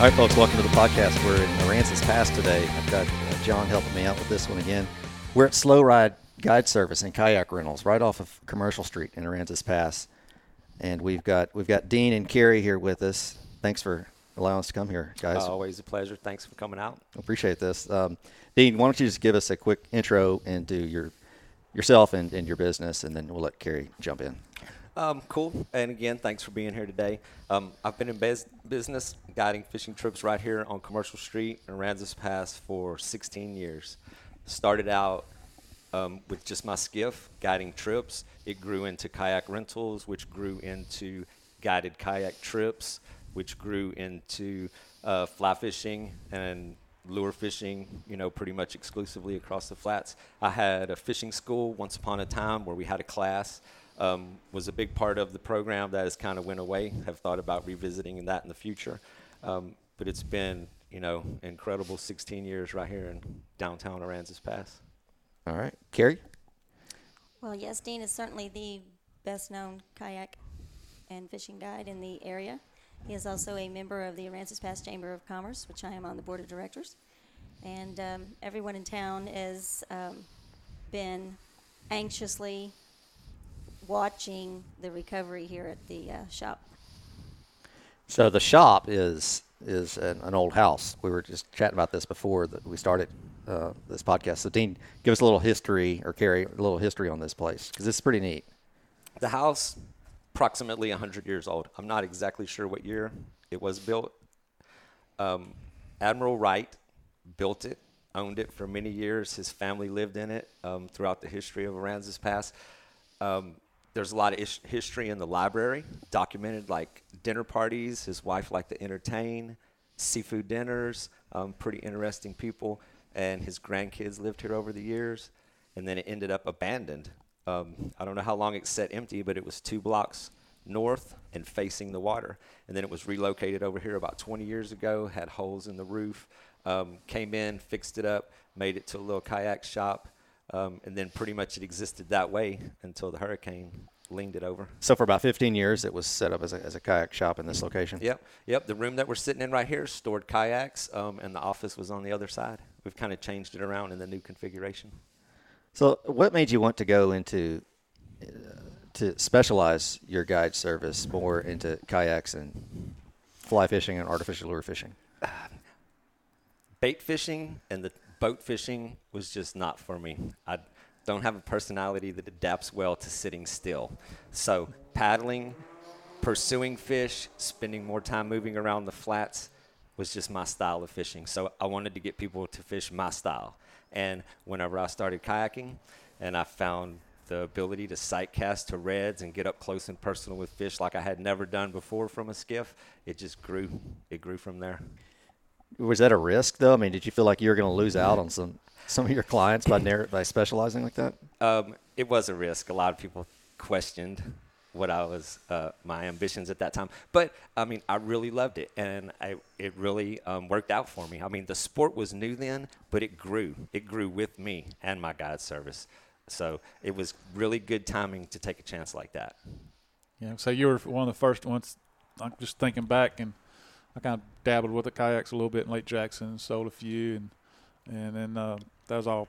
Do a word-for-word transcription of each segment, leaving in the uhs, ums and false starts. All right, folks, welcome to the podcast. We're in Aransas Pass today. I've got uh, John helping me out with this one again. We're at Slow Ride Guide Service and Kayak Rentals right off of Commercial Street in Aransas Pass. And we've got we've got Dean and Carrie here with us. Thanks for allowing us to come here, guys. Uh, always a pleasure. Thanks for coming out. Appreciate this. Um, Dean, why don't you just give us a quick intro into your yourself and, and your business, and then we'll let Carrie jump in. Um, cool. And again, thanks for being here today. Um, I've been in bez- business guiding fishing trips right here on Commercial Street in Aransas Pass for sixteen years. Started out um, with just my skiff, guiding trips. It grew into kayak rentals, which grew into guided kayak trips, which grew into uh, fly fishing and lure fishing, you know, pretty much exclusively across the flats. I had a fishing school once upon a time where we had a class. Um, was a big part of the program that has kind of went away. Have thought about revisiting that in the future. Um, but it's been, you know, incredible sixteen years right here in downtown Aransas Pass. All right. Carrie? Well, yes, Dean is certainly the best-known kayak and fishing guide in the area. He is also a member of the Aransas Pass Chamber of Commerce, which I am on the board of directors. And um, everyone in town has um, been anxiously watching the recovery here at the uh, shop. So the shop is is an, an old house. We were just chatting about this before that we started uh, this podcast. So Dean, give us a little history, or Carrie, a little history on this place, because it's pretty neat. The house, approximately one hundred years old. I'm not exactly sure what year it was built. Um, Admiral Wright built it, owned it for many years. His family lived in it um, throughout the history of Aransas Pass. Um, There's a lot of ish- history in the library, documented, like dinner parties. His wife liked to entertain, seafood dinners, um, pretty interesting people. And his grandkids lived here over the years. And then it ended up abandoned. Um, I don't know how long it sat empty, but it was two blocks north and facing the water. And then it was relocated over here about twenty years ago, had holes in the roof, um, came in, fixed it up, made it to a little kayak shop. Um, and then pretty much it existed that way until the hurricane leaned it over. So for about fifteen years, it was set up as a, as a kayak shop in this location? Yep. Yep. The room that we're sitting in right here stored kayaks, um, and the office was on the other side. We've kind of changed it around in the new configuration. So what made you want to go into, uh, to specialize your guide service more into kayaks and fly fishing and artificial lure fishing? Uh, bait fishing and the boat fishing was just not for me. I don't have a personality that adapts well to sitting still. So paddling, pursuing fish, spending more time moving around the flats was just my style of fishing. So I wanted to get people to fish my style. And whenever I started kayaking and I found the ability to sight cast to reds and get up close and personal with fish like I had never done before from a skiff, it just grew. It grew from there. Was that a risk, though? I mean, did you feel like you were going to lose out on some, some of your clients by narr- by specializing like that? Um, it was a risk. A lot of people questioned what I was, uh, my ambitions at that time. But, I mean, I really loved it, and I, it really um, worked out for me. I mean, the sport was new then, but it grew. It grew with me and my guide service. So it was really good timing to take a chance like that. Yeah, so you were one of the first ones. I'm just thinking back, and I kind of dabbled with the kayaks a little bit in Lake Jackson, sold a few, and and then uh, that was all.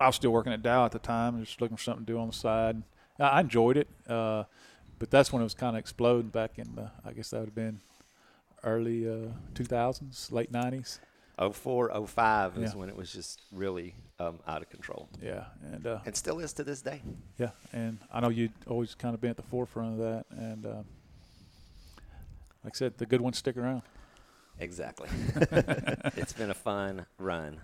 I was still working at Dow at the time, just looking for something to do on the side. I enjoyed it, uh, but that's when it was kind of exploding back in the, I guess that would have been early uh, two thousands, late nineties. oh four, oh five is yeah. When it was just really um, out of control. Yeah. And uh, it still is to this day. Yeah, and I know you'd always kind of been at the forefront of that, and uh, like I said, the good ones stick around. Exactly. It's been a fun run.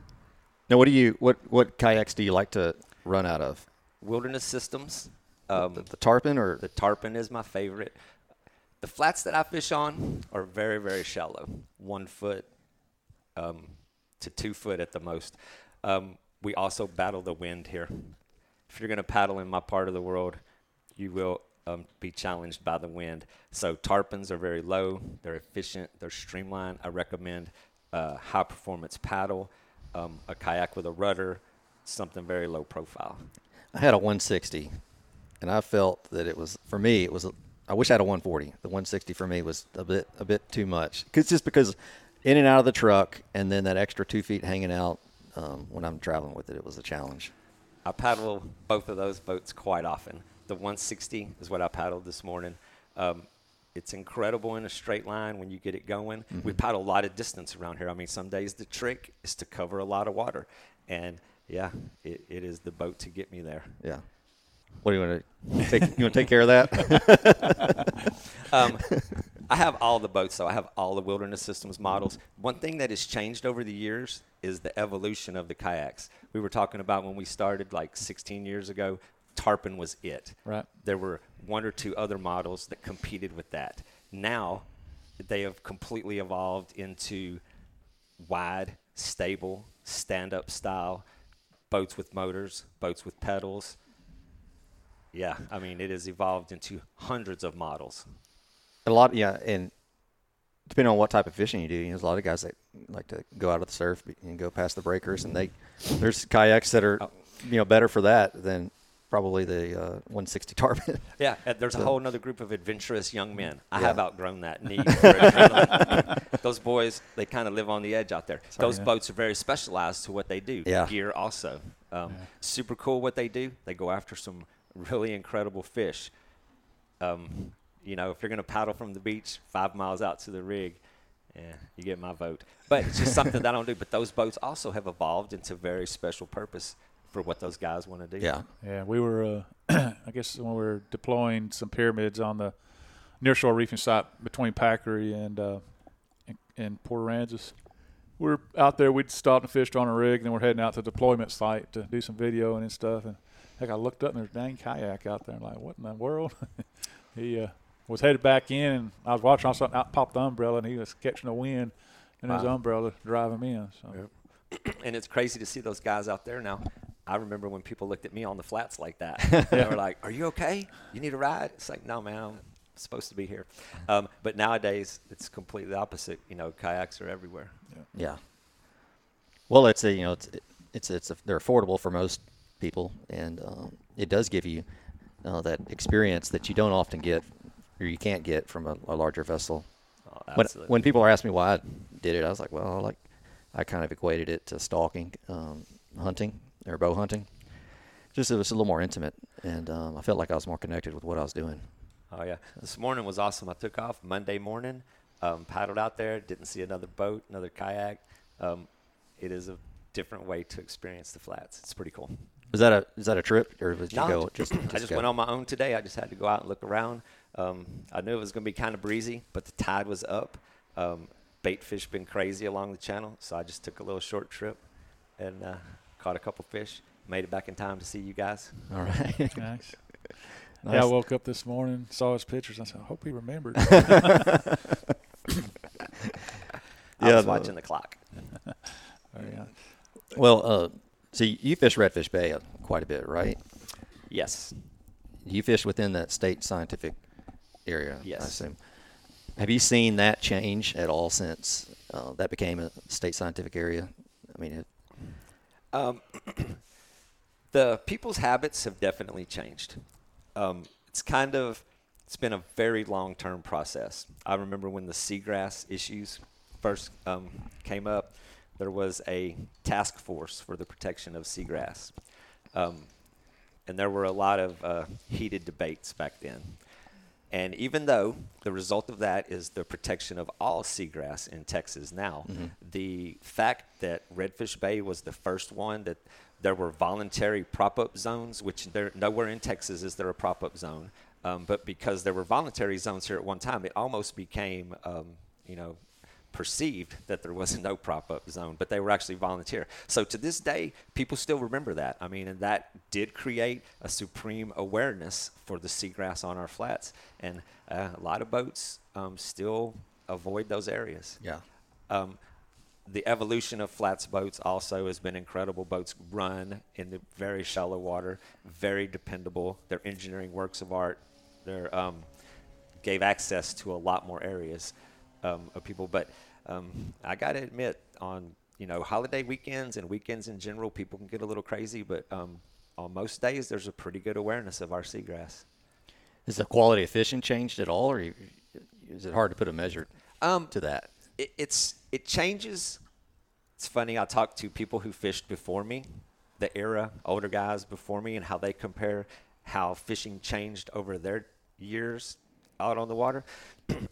Now, what do you what what kayaks do you like to run out of? Wilderness Systems. Um, the, the tarpon or the tarpon is my favorite. The flats that I fish on are very very shallow, one foot um, to two foot at the most. Um, we also battle the wind here. If you're going to paddle in my part of the world, you will. Um, be challenged by the wind. So tarpons are very low, they're efficient, they're streamlined. I recommend a high performance paddle, um, a kayak with a rudder, something very low profile. I had a one sixty and I felt that it was, for me, it was, a, I wish I had a one forty. The one sixty for me was a bit a bit too much. Cause just because in and out of the truck, and then that extra two feet hanging out um, when I'm traveling with it. It was a challenge. I paddle both of those boats quite often. The one sixty is what I paddled this morning. Um, it's incredible in a straight line when you get it going. Mm-hmm. We paddle a lot of distance around here. I mean, some days the trick is to cover a lot of water. And, yeah, it, it is the boat to get me there. Yeah. What do you want to take? You want to take care of that? um, I have all the boats, so I have all the Wilderness Systems models. One thing that has changed over the years is the evolution of the kayaks. We were talking about when we started like sixteen years ago, Tarpon was it. Right. There were one or two other models that competed with that. Now they have completely evolved into wide, stable, stand-up style boats with motors, boats with pedals. Yeah, I mean, it has evolved into hundreds of models. A lot, yeah, and depending on what type of fishing you do, you know, there's a lot of guys that like to go out of the surf and go past the breakers, and they there's kayaks that are, oh. you know, better for that than probably the uh, one sixty Tarpon. Yeah, there's so. a whole other group of adventurous young men. I yeah. have outgrown that need for adrenaline. Those boys, they kind of live on the edge out there. Sorry, Those yeah. boats are very specialized to what they do. Yeah. Gear also. Um, yeah. Super cool what they do. They go after some really incredible fish. Um, you know, if you're going to paddle from the beach five miles out to the rig, yeah, you get my vote. But it's just something that I don't do. But those boats also have evolved into very special purpose for what those guys want to do. Yeah. Yeah, we were, uh, I guess, when we were deploying some Pyramids on the nearshore reefing site between Packery and, uh, and, and Port Aransas, we were out there. We'd stopped and fished on a rig, and then we're heading out to the deployment site to do some video and stuff. And Heck, I looked up, and there's a dang kayak out there. I'm like, what in the world? he uh, was headed back in, and I was watching. I saw out popped the umbrella, and he was catching the wind, and wow. his umbrella driving him in. So. Yep. And it's crazy to see those guys out there now. I remember when people looked at me on the flats like that. yeah. They were like, are you okay? You need a ride? It's like, no, man, I'm supposed to be here. Um, but nowadays, it's completely opposite. You know, kayaks are everywhere. Yeah. yeah. Well, it's a, you know, it's it's it's a, they're affordable for most people, and um, it does give you uh, that experience that you don't often get, or you can't get from a, a larger vessel. Oh, when, when people are asking me why I did it, I was like, well, like I kind of equated it to stalking, um, hunting, or bow hunting. Just it was a little more intimate, and um, I felt like I was more connected with what I was doing. Oh yeah, this morning was awesome. I took off Monday morning, um, paddled out there, didn't see another boat, another kayak. Um, it is a different way to experience the flats. It's pretty cool. Was that a is that a trip, or did you no, go? Just, just I just go. went on my own today. I just had to go out and look around. Um, I knew it was going to be kind of breezy, but the tide was up. Um, bait fish been crazy along the channel, so I just took a little short trip and uh, caught a couple fish. Made it back in time to see you guys. All right. nice. nice. Yeah, I woke up this morning, saw his pictures, and I said, I hope he remembered. I yeah, was watching the clock. oh, yeah. Well, uh, so you fish Redfish Bay quite a bit, right? Yes. You fish within that state scientific area, yes. I assume. Have you seen that change at all since uh, that became a state scientific area? I mean, it, um, the people's habits have definitely changed. Um, it's kind of it's been a very long-term process. I remember when the seagrass issues first um, came up. There was a task force for the protection of seagrass. Um, and there were a lot of uh, heated debates back then. And even though the result of that is the protection of all seagrass in Texas now, mm-hmm. the fact that Redfish Bay was the first one, that there were voluntary prop-up zones, which there nowhere in Texas is there a prop-up zone. Um, but because there were voluntary zones here at one time, it almost became, um, you know, perceived that there was no prop-up zone, but they were actually volunteer. So to this day, people still remember that. I mean, and that did create a supreme awareness for the seagrass on our flats. And uh, a lot of boats um, still avoid those areas. Yeah. Um, the evolution of flats boats also has been incredible. Boats run in the very shallow water, very dependable. They're engineering works of art. They're um, gave access to a lot more areas. Um, of people, but um, I gotta admit, on you know holiday weekends and weekends in general, people can get a little crazy. But um, on most days, there's a pretty good awareness of our seagrass. Has the quality of fishing changed at all, or is it hard to put a measure um, to that? It, it's it changes. It's funny. I talked to people who fished before me, the era, older guys before me, and how they compare how fishing changed over their years out on the water.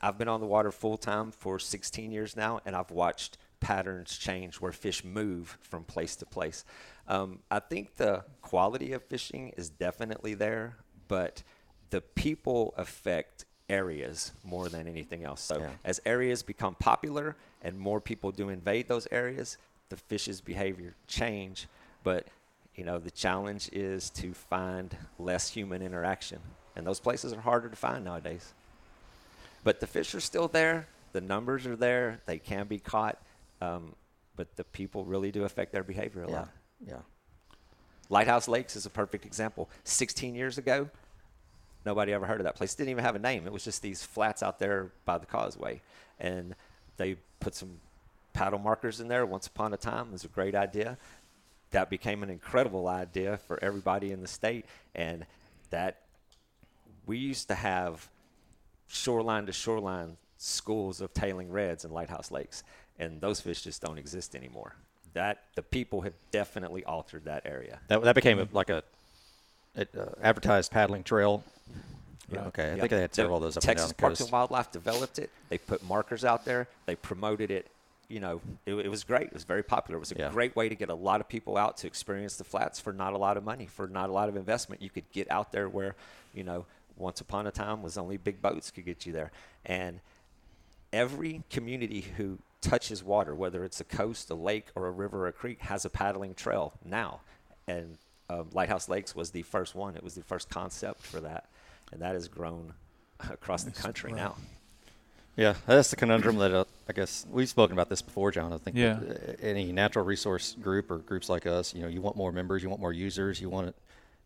I've been on the water full-time for sixteen years now, and I've watched patterns change where fish move from place to place. Um, I think the quality of fishing is definitely there, but the people affect areas more than anything else. So yeah. as areas become popular and more people do invade those areas, the fish's behavior change. But, you know, the challenge is to find less human interaction. And those places are harder to find nowadays. But the fish are still there. The numbers are there. They can be caught. Um, but the people really do affect their behavior a yeah. lot. Yeah. Lighthouse Lakes is a perfect example. sixteen years ago, nobody ever heard of that place. Didn't even have a name. It was just these flats out there by the causeway. And they put some paddle markers in there once upon a time. It was a great idea. That became an incredible idea for everybody in the state. And that we used to have shoreline to shoreline schools of tailing reds in Lighthouse Lakes. And those fish just don't exist anymore. That the people have definitely altered that area. That that became a, like a, a uh, advertised paddling trail. Yeah. Okay, I yeah. think they had several the of those up Texas and down the Parks coast. And Wildlife developed it. They put markers out there. They promoted it. You know, it, it was great. It was very popular. It was a yeah. great way to get a lot of people out to experience the flats for not a lot of money, for not a lot of investment. You could get out there where, you know, once upon a time was only big boats could get you there. And every community who touches water, whether it's a coast, a lake, or a river or a creek, has a paddling trail now. And um, Lighthouse Lakes was the first one. It was the first concept for that. And that has grown across the country now. Yeah, that's the conundrum that uh, I guess we've spoken about this before, John. I think yeah. any natural resource group or groups like us, you know, you want more members, you want more users, you want it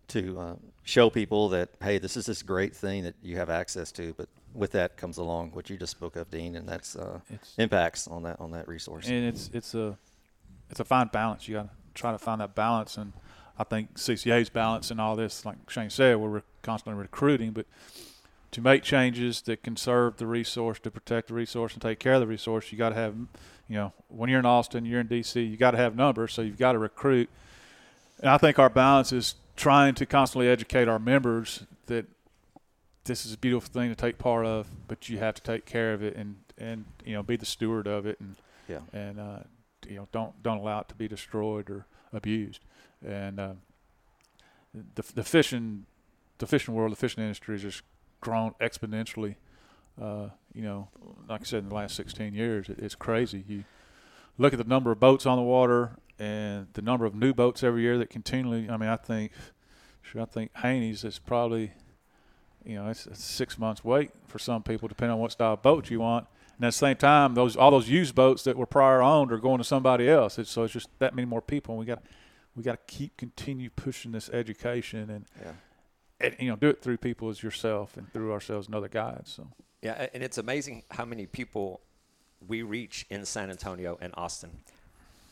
to uh, show people that, hey, this is this great thing that you have access to, but with that comes along what you just spoke of, Dean, and that's uh, impacts on that on that resource. And it's it's a it's a fine balance. You got to try to find that balance, and I think C C A's balance and all this, like Shane said, we're constantly recruiting, but to make changes that conserve the resource, to protect the resource, and take care of the resource, you got to have, you know, when you're in Austin, you're in D C, you got to have numbers, so you've got to recruit. And I think our balance is trying to constantly educate our members that this is a beautiful thing to take part of, but you have to take care of it and, and you know, be the steward of it and yeah. and uh, you know, don't don't allow it to be destroyed or abused. And uh, the the fishing the fishing world, the fishing industry has just grown exponentially. Uh, you know, like I said, in the last sixteen years, it, it's crazy. You look at the number of boats on the water and the number of new boats every year that continually. I mean, I think, sure, I think Haney's is probably. You know, it's, it's six months wait for some people, depending on what style of boat you want. And at the same time, those all those used boats that were prior owned are going to somebody else. It's, so it's just that many more people. And we got we got to keep continue pushing this education and, yeah. and you know, do it through people as yourself and through ourselves and other guides. So yeah, and it's amazing how many people we reach in San Antonio and Austin.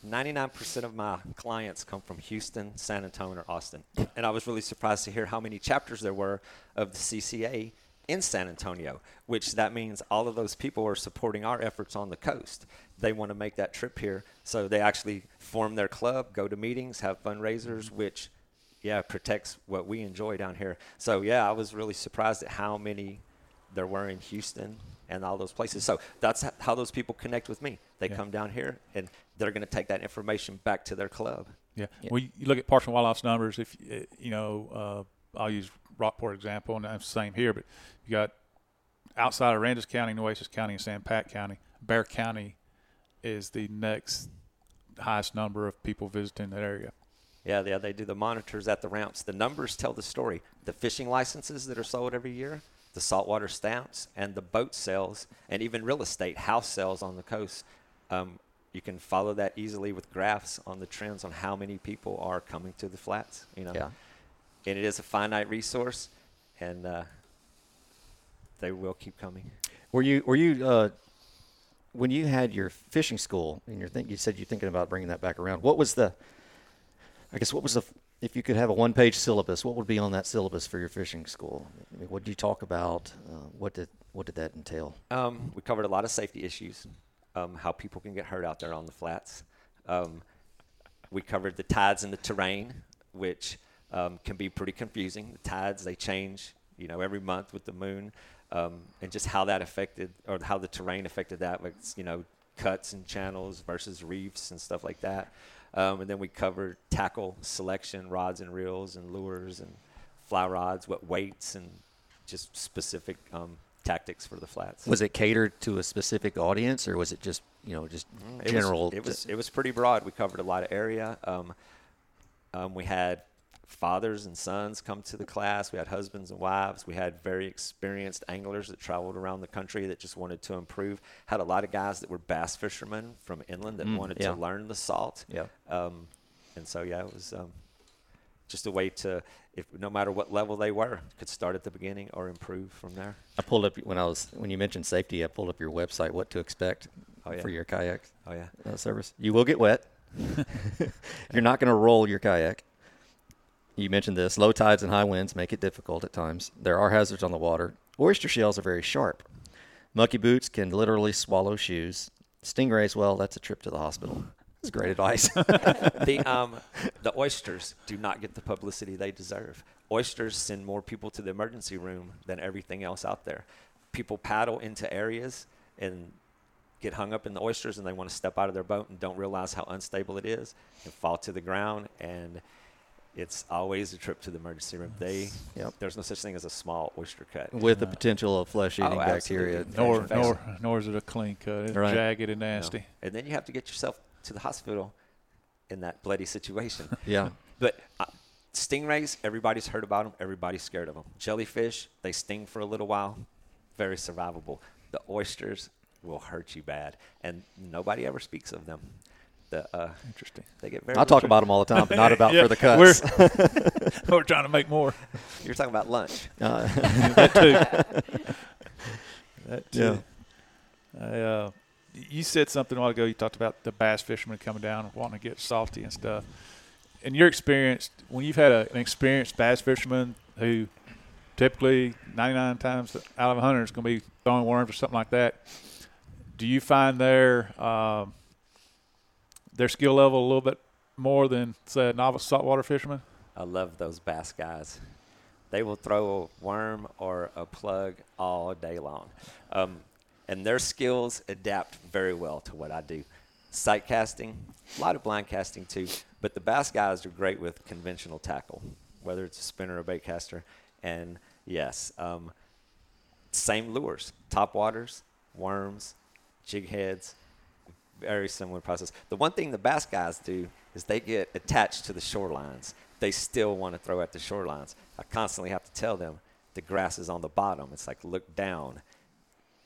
ninety-nine percent of my clients come from Houston, San Antonio, or Austin. And I was really surprised to hear how many chapters there were of the C C A in San Antonio, which that means all of those people are supporting our efforts on the coast. They want to make that trip here. So they actually form their club, go to meetings, have fundraisers, which, yeah, protects what we enjoy down here. So, yeah, I was really surprised at how many there were in Houston and all those places. So that's how those people connect with me. They yeah. come down here, and they're going to take that information back to their club. Yeah. yeah. Well, you look at Parks and Wildlife's numbers. If you know, uh, I'll use Rockport example, and it's the same here. But you got outside of Randolph County, Nueces County, and San Pat County, Bear County is the next highest number of people visiting that area. Yeah, yeah, they do the monitors at the ramps. The numbers tell the story. The fishing licenses that are sold every year, the saltwater stamps, and the boat sales, and even real estate, house sales on the coast. Um, you can follow that easily with graphs on the trends on how many people are coming to the flats, you know. Yeah. And it is a finite resource, and uh, they will keep coming. Were you, were you uh, when you had your fishing school, and you're think, you said you're thinking about bringing that back around, what was the, I guess what was the, if you could have a one-page syllabus, what would be on that syllabus for your fishing school? I mean, what did you talk about? Uh, what did what did that entail? Um, we covered a lot of safety issues. um, how people can get hurt out there on the flats. Um, we covered the tides and the terrain, which um, can be pretty confusing. The tides, they change, you know, every month with the moon, um, and just how that affected, or how the terrain affected that, like, you know, cuts and channels versus reefs and stuff like that. Um, and then we covered tackle selection, rods and reels and lures and fly rods, what weights, and just specific um, tactics for the flats. Was it catered to a specific audience, or was it just, you know, just mm, general? It was, it was it was pretty broad. We covered a lot of area. Um, um, we had fathers and sons come to the class. We had husbands and wives. We had very experienced anglers that traveled around the country that just wanted to improve. Had a lot of guys that were bass fishermen from inland that mm, wanted yeah. to learn the salt. Yeah. Um, and so yeah, it was um, just a way to, if no matter what level they were, could start at the beginning or improve from there. I pulled up when I was when you mentioned safety. I pulled up your website, what to expect oh, yeah. for your kayak oh, yeah. uh, service. You will get wet. You're not going to roll your kayak. You mentioned this. Low tides and high winds make it difficult at times. There are hazards on the water. Oyster shells are very sharp. Mucky boots can literally swallow shoes. Stingrays, well, that's a trip to the hospital. That's great advice. the um, the oysters do not get the publicity they deserve. Oysters send more people to the emergency room than everything else out there. People paddle into areas and get hung up in the oysters, and they want to step out of their boat and don't realize how unstable it is and fall to the ground, and it's always a trip to the emergency room. They, yep. There's no such thing as a small oyster cut. With the potential of flesh-eating oh, bacteria. Nor, nor, nor is it a clean cut. It's right. jagged and nasty. No. And then you have to get yourself to the hospital in that bloody situation. yeah. But uh, stingrays, everybody's heard about them. Everybody's scared of them. Jellyfish, they sting for a little while. Very survivable. The oysters will hurt you bad. And nobody ever speaks of them. The, uh, interesting. They get very I talk about them all the time, but not about yeah, for the cuts. We're, we're trying to make more. You're talking about lunch. Uh, that too. That too. Yeah. I, uh, you said something a while ago. You talked about the bass fishermen coming down and wanting to get salty and stuff. In your experience, when you've had a, an experienced bass fisherman who typically ninety-nine times out of one hundred is going to be throwing worms or something like that, do you find their um, – their skill level a little bit more than, say, a novice saltwater fisherman? I love those bass guys. They will throw a worm or a plug all day long. Um, and their skills adapt very well to what I do. Sight casting, a lot of blind casting too, but the bass guys are great with conventional tackle, whether it's a spinner or a baitcaster. And yes, um, same lures, topwaters, worms, jig heads. Very similar process. The one thing the bass guys do is they get attached to the shorelines. They still want to throw at the shorelines. I constantly have to tell them the grass is on the bottom. It's like, look down.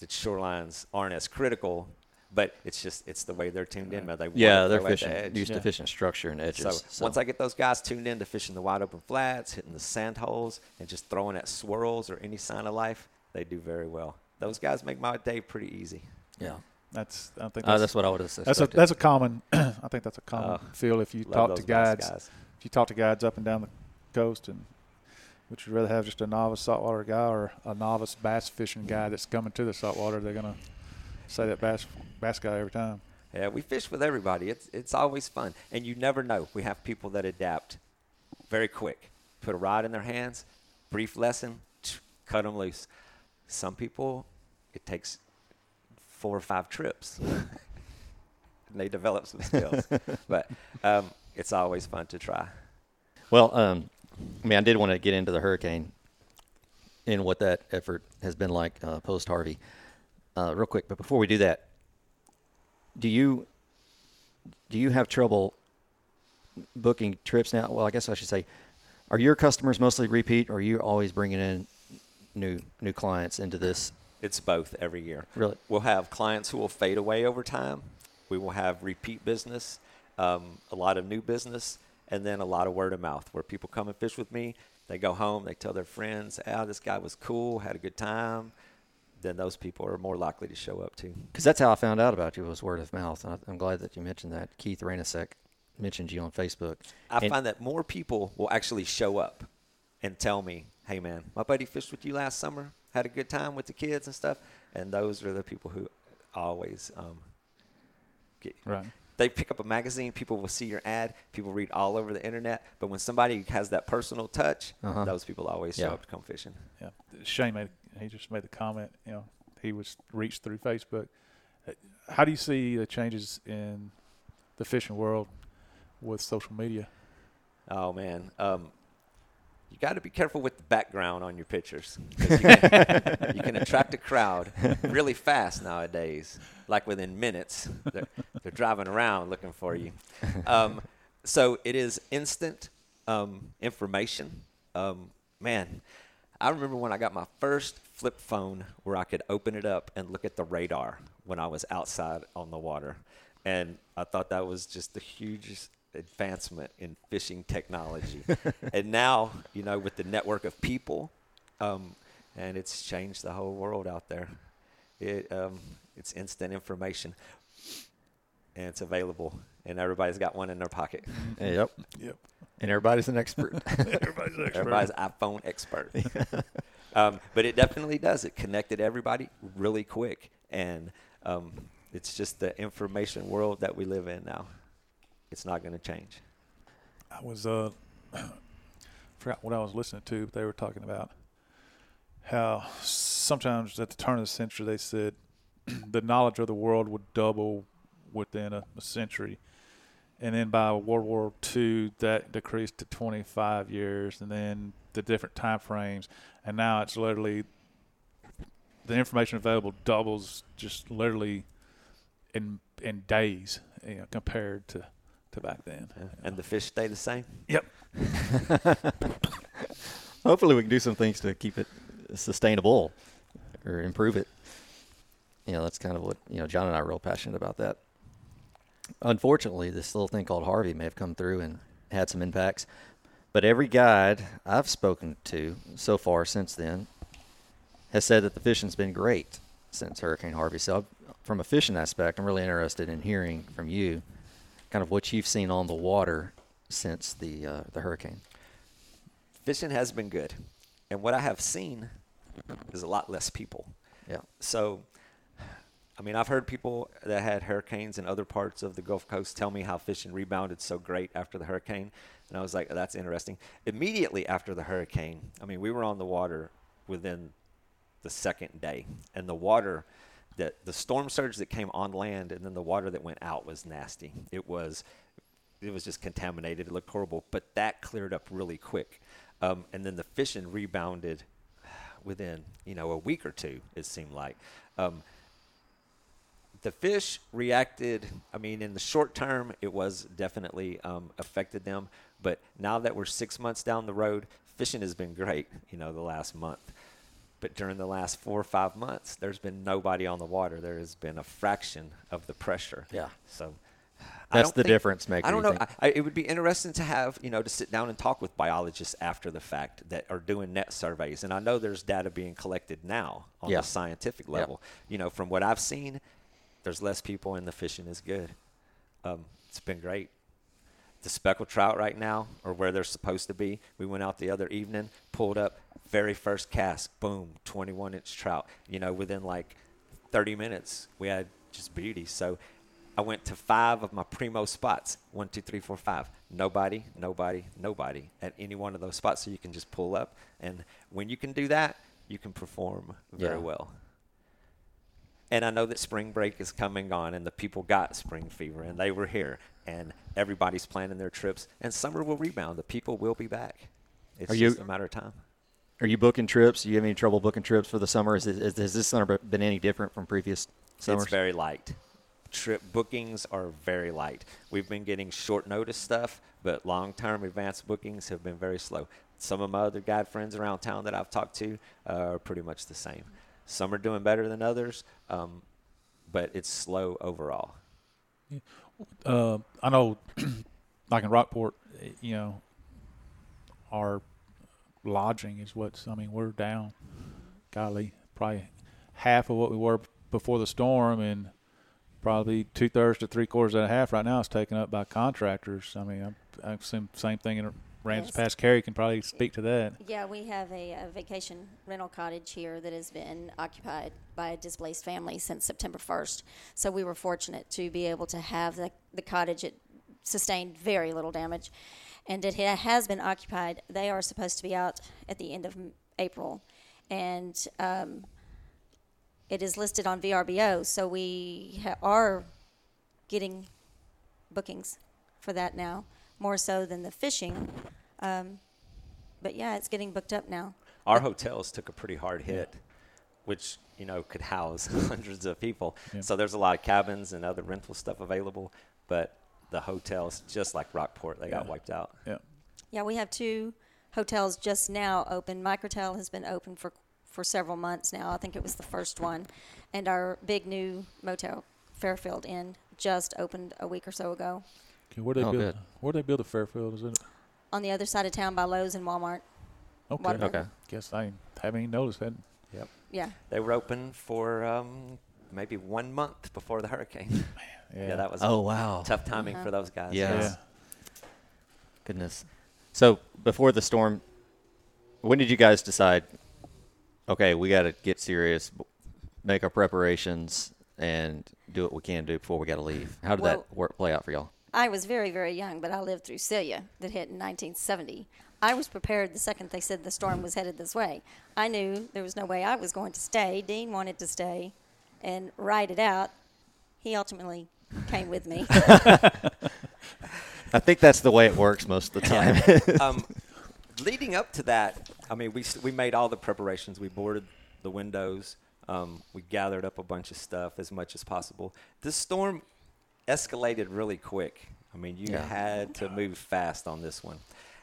The shorelines aren't as critical, but it's just it's the way they're tuned in. They yeah, they're fishing, the used yeah. to fishing structure and edges. So, so once I get those guys tuned in to fishing the wide open flats, hitting the sand holes, and just throwing at swirls or any sign of life, they do very well. Those guys make my day pretty easy. Yeah. That's I think that's, uh, that's what I would have said. That's a that's a common I think that's a common uh, feel if you talk to guides. Guys. If you talk to guides up and down the coast, and would you rather have just a novice saltwater guy or a novice bass fishing guy that's coming to the saltwater? They're gonna say that bass bass guy every time. Yeah, we fish with everybody. It's it's always fun, and you never know. We have people that adapt very quick. Put a rod in their hands, brief lesson, cut them loose. Some people it takes four or five trips and they develop some skills, but um, it's always fun to try. Well, um, I mean, I did want to get into the hurricane and what that effort has been like uh, post Harvey uh, real quick. But before we do that, do you, do you have trouble booking trips now? Well, I guess I should say, are your customers mostly repeat, or are you always bringing in new, new clients into this? It's both every year. Really? We'll have clients who will fade away over time. We will have repeat business, um, a lot of new business, and then a lot of word of mouth where people come and fish with me. They go home. They tell their friends, oh, this guy was cool, had a good time. Then those people are more likely to show up, too. Because that's how I found out about you was word of mouth. And I'm glad that you mentioned that. Keith Ranasek mentioned you on Facebook. I and find that more people will actually show up and tell me, hey, man, my buddy fished with you last summer. Had a good time with the kids and stuff, and those are the people who always um, Get, right. They pick up a magazine, people will see your ad, people read all over the internet. But when somebody has that personal touch, uh-huh. those people always yeah. show up to come fishing. Yeah, Shane made he just made the comment. You know, he was reached through Facebook. How do you see the changes in the fishing world with social media? Oh man, um, you got to be careful with the background on your pictures. You can, you can attract a crowd really fast nowadays. Like within minutes, they're, they're driving around looking for you. Um, so it is instant um, information. Um, man, I remember when I got my first flip phone where I could open it up and look at the radar when I was outside on the water. And I thought that was just the hugest advancement in fishing technology. And now, you know, with the network of people, um, and it's changed the whole world out there. It um, it's instant information, and it's available, and everybody's got one in their pocket. Yep. Yep. And everybody's an expert. everybody's an expert. Everybody's an iPhone expert. um, but it definitely does. It connected everybody really quick, and um, it's just the information world that we live in now. It's not going to change. I was uh, forgot what I was listening to, but they were talking about how sometimes at the turn of the century they said the knowledge of the world would double within a, a century. And then by World War Two, that decreased to twenty-five years, and then the different time frames. And now it's literally the information available doubles just literally in in days, you know, compared to, to back then. And, and the fish stay the same? Yep. Hopefully we can do some things to keep it sustainable or improve it. You know, that's kind of what, you know, John and I are real passionate about that. Unfortunately, this little thing called Harvey may have come through and had some impacts, but every guide I've spoken to so far since then has said that the fishing's been great since Hurricane Harvey. So from a fishing aspect, I'm really interested in hearing from you kind of what you've seen on the water since the uh, the hurricane. Fishing has been good. And what I have seen is a lot less people. Yeah. So, I mean, I've heard people that had hurricanes in other parts of the Gulf Coast tell me how fishing rebounded so great after the hurricane. And I was like, oh, that's interesting. Immediately after the hurricane, I mean, we were on the water within the second day. And the water, that the storm surge that came on land and then the water that went out was nasty. It was, it was just contaminated. It looked horrible. But that cleared up really quick. Um, and then the fishing rebounded within, you know, a week or two, it seemed like. Um, the fish reacted, I mean, in the short term, it was definitely um, affected them. But now that we're six months down the road, fishing has been great, you know, the last month. But during the last four or five months, there's been nobody on the water. There has been a fraction of the pressure. Yeah. So that's the think, difference maker. I don't know. I, I, it would be interesting to have, you know, to sit down and talk with biologists after the fact that are doing net surveys. And I know there's data being collected now on yeah. the scientific level. Yeah. You know, from what I've seen, there's less people and the fishing is good. Um, it's been great. The speckled trout right now are where they're supposed to be. We went out the other evening, pulled up, very first cast, boom, twenty-one inch trout. You know, within like thirty minutes, we had just beauty. So I went to five of my primo spots, one, two, three, four, five. Nobody, nobody, nobody at any one of those spots. So you can just pull up. And when you can do that, you can perform very yeah. well. And I know that spring break is coming on, and the people got spring fever, and they were here. And everybody's planning their trips. And summer will rebound. The people will be back. It's are just you, a matter of time. Are you booking trips? Do you have any trouble booking trips for the summer? Is, is, has this summer been any different from previous summers? It's very light. Trip bookings are very light. We've been getting short notice stuff, but long-term advanced bookings have been very slow. Some of my other guide friends around town that I've talked to uh, are pretty much the same. Some are doing better than others, um, but it's slow overall. Yeah. Uh, I know, like in Rockport, you know, our lodging is what's, I mean, we're down, golly, probably half of what we were before the storm, and probably two-thirds to three-quarters and a half right now is taken up by contractors. I mean, I've seen the same thing in Ranch yes. Past Carey can probably speak to that. Yeah, we have a, a vacation rental cottage here that has been occupied by a displaced family since September first. So we were fortunate to be able to have the, the cottage. It sustained very little damage, and it ha- has been occupied. They are supposed to be out at the end of April, and um, it is listed on V R B O, so we ha- are getting bookings for that now, more so than the fishing. Um, but, yeah, it's getting booked up now. Our but hotels took a pretty hard hit, yeah. which, you know, could house hundreds of people. Yeah. So there's a lot of cabins and other rental stuff available, but the hotels, just like Rockport, they yeah. got wiped out. Yeah, yeah, we have two hotels just now open. Microtel has been open for for several months now. I think it was the first one. And our big new motel, Fairfield Inn, just opened a week or so ago. Okay, where they oh, build? Where they build a Fairfield? Is it on the other side of town by Lowe's and Walmart? Okay. Waterford. Okay. Guess I haven't even noticed that. Yep. Yeah. They were open for um, maybe one month before the hurricane. Man, yeah. yeah. That was oh wow tough timing uh-huh. for those guys. Yeah. yeah. Goodness. So before the storm, when did you guys decide? Okay, we got to get serious, make our preparations, and do what we can do before we got to leave. How did well, that work play out for y'all? I was very, very young, but I lived through Celia that hit in nineteen seventy. I was prepared the second they said the storm was headed this way. I knew there was no way I was going to stay. Dean wanted to stay and ride it out. He ultimately came with me. I think that's the way it works most of the time. Yeah. um, leading up to that, I mean, we we made all the preparations. We boarded the windows. Um, we gathered up a bunch of stuff as much as possible. This storm escalated really quick. I mean, you yeah. had to move fast on this one.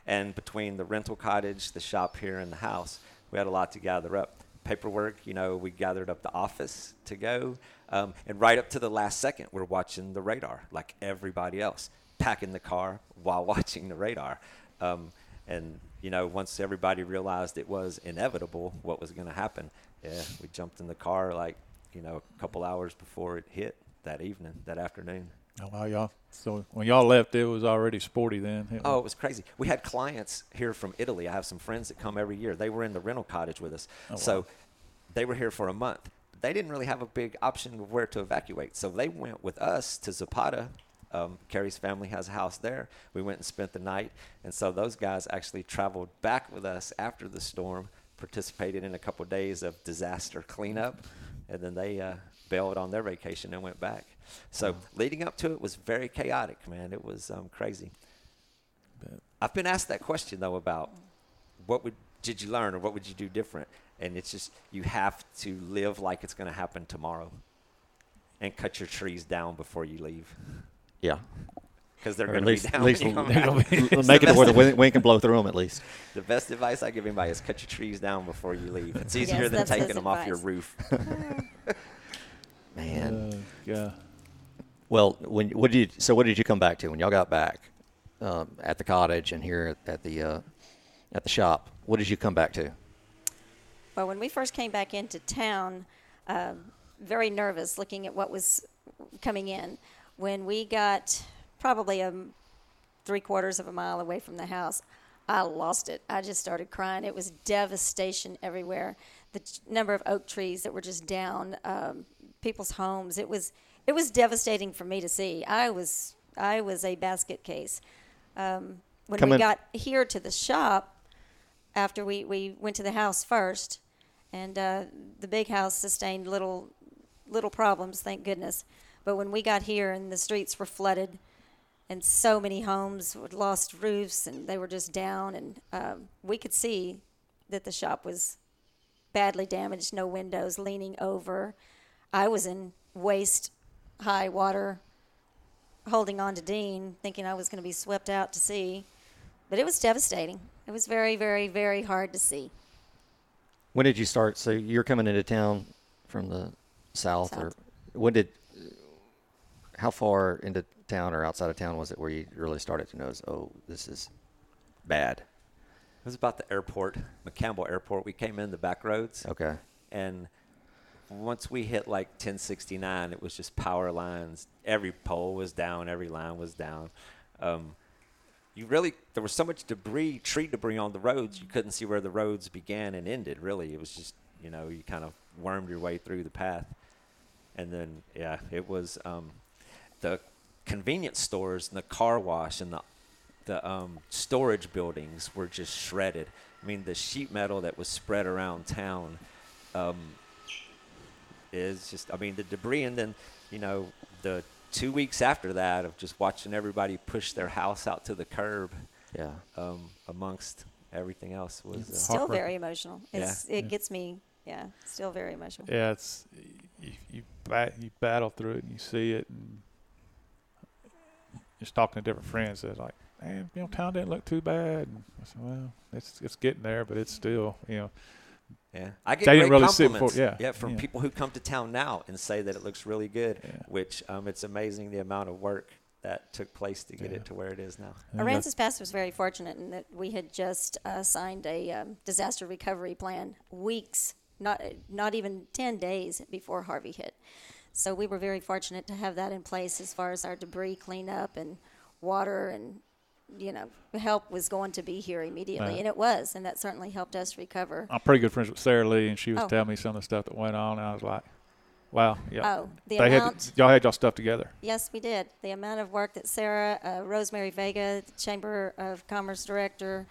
And between the rental cottage, the shop here, and the house, we had a lot to gather up. Paperwork, you know, we gathered up the office to go. Um, and right up to the last second, we're watching the radar like everybody else, packing the car while watching the radar. Um, and, you know, once everybody realized it was inevitable what was going to happen, yeah, we jumped in the car like, you know, a couple hours before it hit that evening, that afternoon. Oh, wow, y'all. So when y'all left, it was already sporty then. It oh, was. It was crazy. We had clients here from Italy. I have some friends that come every year. They were in the rental cottage with us. Oh, so wow. They were here for a month. They didn't really have a big option of where to evacuate. So they went with us to Zapata. Um, Carrie's family has a house there. We went and spent the night. And so those guys actually traveled back with us after the storm, participated in a couple of days of disaster cleanup, and then they uh, bailed on their vacation and went back. So leading up to it was very chaotic, man. It was um, crazy. I've been asked that question, though, about what would did you learn or what would you do different? And it's just you have to live like it's going to happen tomorrow and cut your trees down before you leave. Yeah. Because they're going to be down. At least you know, make it to where the wind, wind can blow through them, at least. The best advice I give anybody is cut your trees down before you leave. It's easier yes, than taking them advice. Off your roof. Man. Uh, yeah. Well, when what did you, so what did you come back to when y'all got back um, at the cottage and here at the uh, at the shop? What did you come back to? Well, when we first came back into town, um, very nervous looking at what was coming in. When we got probably a three quarters of a mile away from the house, I lost it. I just started crying. It was devastation everywhere. The t- number of oak trees that were just down, um, people's homes. It was it was devastating for me to see. I was I was a basket case. Um, when Come we in. got here to the shop, after we, we went to the house first, and uh, the big house sustained little little problems, thank goodness. But when we got here and the streets were flooded. And so many homes lost roofs, and they were just down. And um, we could see that the shop was badly damaged, no windows, leaning over. I was in waist-high water, holding on to Dean, thinking I was going to be swept out to sea. But it was devastating. It was very, very, very hard to see. When did you start? So you're coming into town from the south, south. or when did? How far into town or outside of town was it where you really started to notice, oh, this is bad? It was about the airport, McCampbell Airport. We came in the back roads. Okay. And once we hit like ten sixty-nine, it was just power lines. Every pole was down. Every line was down. Um, you really, there was so much debris, tree debris on the roads, you couldn't see where the roads began and ended, really. It was just, you know, you kind of wormed your way through the path. And then, yeah, it was um, the convenience stores and the car wash and the the um, storage buildings were just shredded. I mean, the sheet metal that was spread around town um, is just, I mean, the debris. And then, you know, the two weeks after that of just watching everybody push their house out to the curb, yeah, um, amongst everything else was uh, still heartbreak. Very emotional. It's, yeah. It yeah. gets me. Yeah, still very emotional. Yeah, it's you, you, bat, you battle through it and you see it. And just talking to different friends, they're like, "Man, you know, town didn't look too bad." And I said, "Well, it's it's getting there, but it's still, you know." Yeah, I get great really compliments. For, yeah, yeah, from yeah. people who come to town now and say that it looks really good. Yeah. Which um, it's amazing the amount of work that took place to get yeah. it to where it is now. Aransas Pass was very fortunate in that we had just uh, signed a um, disaster recovery plan weeks. Not not even ten days before Harvey hit. So we were very fortunate to have that in place as far as our debris cleanup and water and, you know, help was going to be here immediately. Uh, and it was, and that certainly helped us recover. I'm pretty good friends with Sarah Lee, and she was oh. telling me some of the stuff that went on, and I was like, wow. Yeah. Oh, the they amount, had, y'all had y'all stuff together. Yes, we did. The amount of work that Sarah, uh, Rosemary Vega, the Chamber of Commerce Director,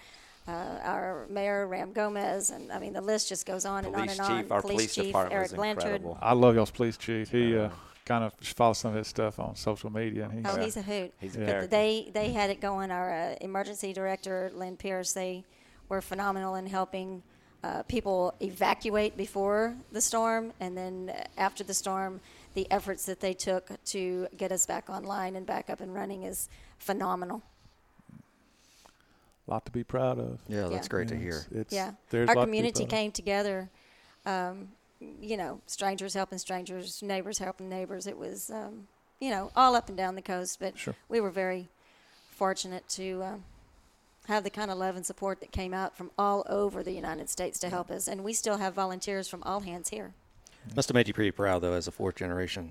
Uh, our mayor, Ram Gomez, and I mean, the list just goes on police and on and on. Chief, our police, police chief, department Eric Blanchard. I love y'all's police chief. He uh, kind of follows some of his stuff on social media. And he's, oh, he's a hoot. He's yeah. a they, they had it going. Our uh, emergency director, Lynn Pierce, they were phenomenal in helping uh, people evacuate before the storm. And then after the storm, the efforts that they took to get us back online and back up and running is phenomenal. A lot to be proud of. Yeah, that's yeah. great to hear. It's, it's, yeah, our community came together. Um, you know, strangers helping strangers, neighbors helping neighbors. It was, um, you know, all up and down the coast. But sure. we were very fortunate to um, have the kind of love and support that came out from all over the United States to help us. And we still have volunteers from all hands here. Must have made you pretty proud, though, as a fourth-generation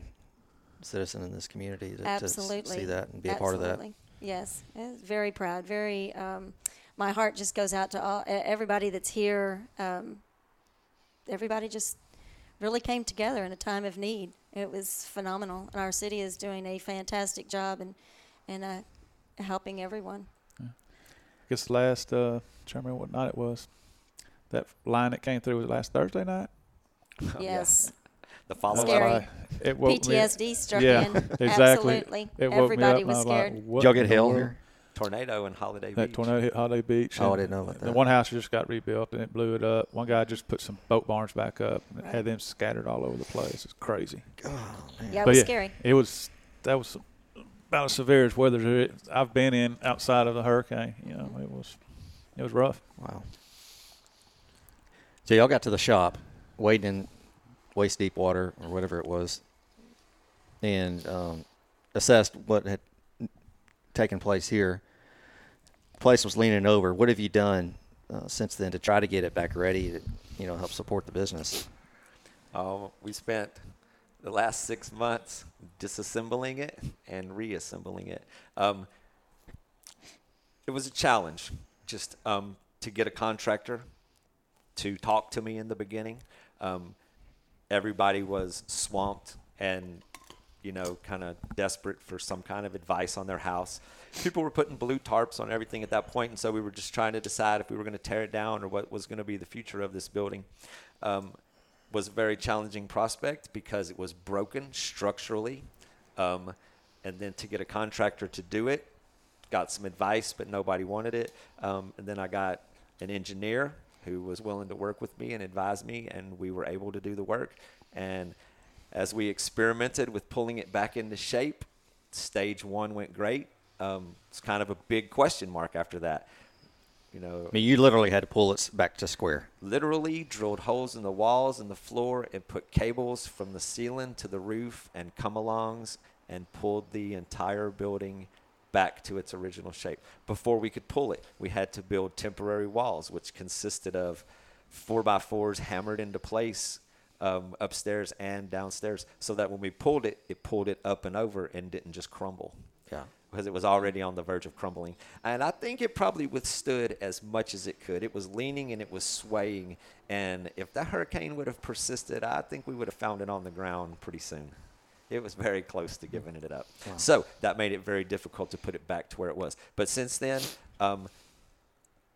citizen in this community to, Absolutely. to see that and be a Absolutely. part of that. Yes, very proud. Very, um, my heart just goes out to all everybody that's here. Um, everybody just really came together in a time of need. It was phenomenal, and our city is doing a fantastic job and and uh, helping everyone. Yeah. I guess last, uh, I'm trying to remember what night it was. That line that came through was last Thursday night. Yes. The follow-up. Scary. It P T S D struck yeah, in. Exactly. Absolutely. It Everybody was scared. Like, did y'all get hail here? Tornado in Holiday that Beach. Tornado hit Holiday Beach. Oh, I didn't know about that. The one house just got rebuilt, and it blew it up. One guy just put some boat barns back up, and right. had them scattered all over the place. It's crazy. Oh, man. Yeah, it was yeah, scary. It was – that was about as severe as weather I've been in outside of the hurricane. You know, mm-hmm. it was it was rough. Wow. So y'all got to the shop, wading in – waist deep water or whatever it was, and um, assessed what had taken place here. The place was leaning over. What have you done uh, since then to try to get it back ready to, you know, help support the business? Um, we spent the last six months disassembling it and reassembling it. Um, it was a challenge just um, to get a contractor to talk to me in the beginning. Um, Everybody was swamped and, you know, kind of desperate for some kind of advice on their house. People were putting blue tarps on everything at that point, and so we were just trying to decide if we were going to tear it down or what was going to be the future of this building. Um, was a very challenging prospect because it was broken structurally, um, and then to get a contractor to do it, got some advice, but nobody wanted it. Um, and then I got an engineer who was willing to work with me and advise me, and we were able to do the work. And as we experimented with pulling it back into shape, stage one went great. Um, it's kind of a big question mark after that. You know, I mean, you literally had to pull it back to square. Literally drilled holes in the walls and the floor and put cables from the ceiling to the roof and come-alongs and pulled the entire building back to its original shape. Before we could pull it, we had to build temporary walls, which consisted of four by fours hammered into place um, upstairs and downstairs, so that when we pulled it, it pulled it up and over and didn't just crumble. Yeah. because it was already on the verge of crumbling. And I think it probably withstood as much as it could. It was leaning and it was swaying. And if that hurricane would have persisted, I think we would have found it on the ground pretty soon. It was very close to giving it up. Wow. So that made it very difficult to put it back to where it was. But since then, um,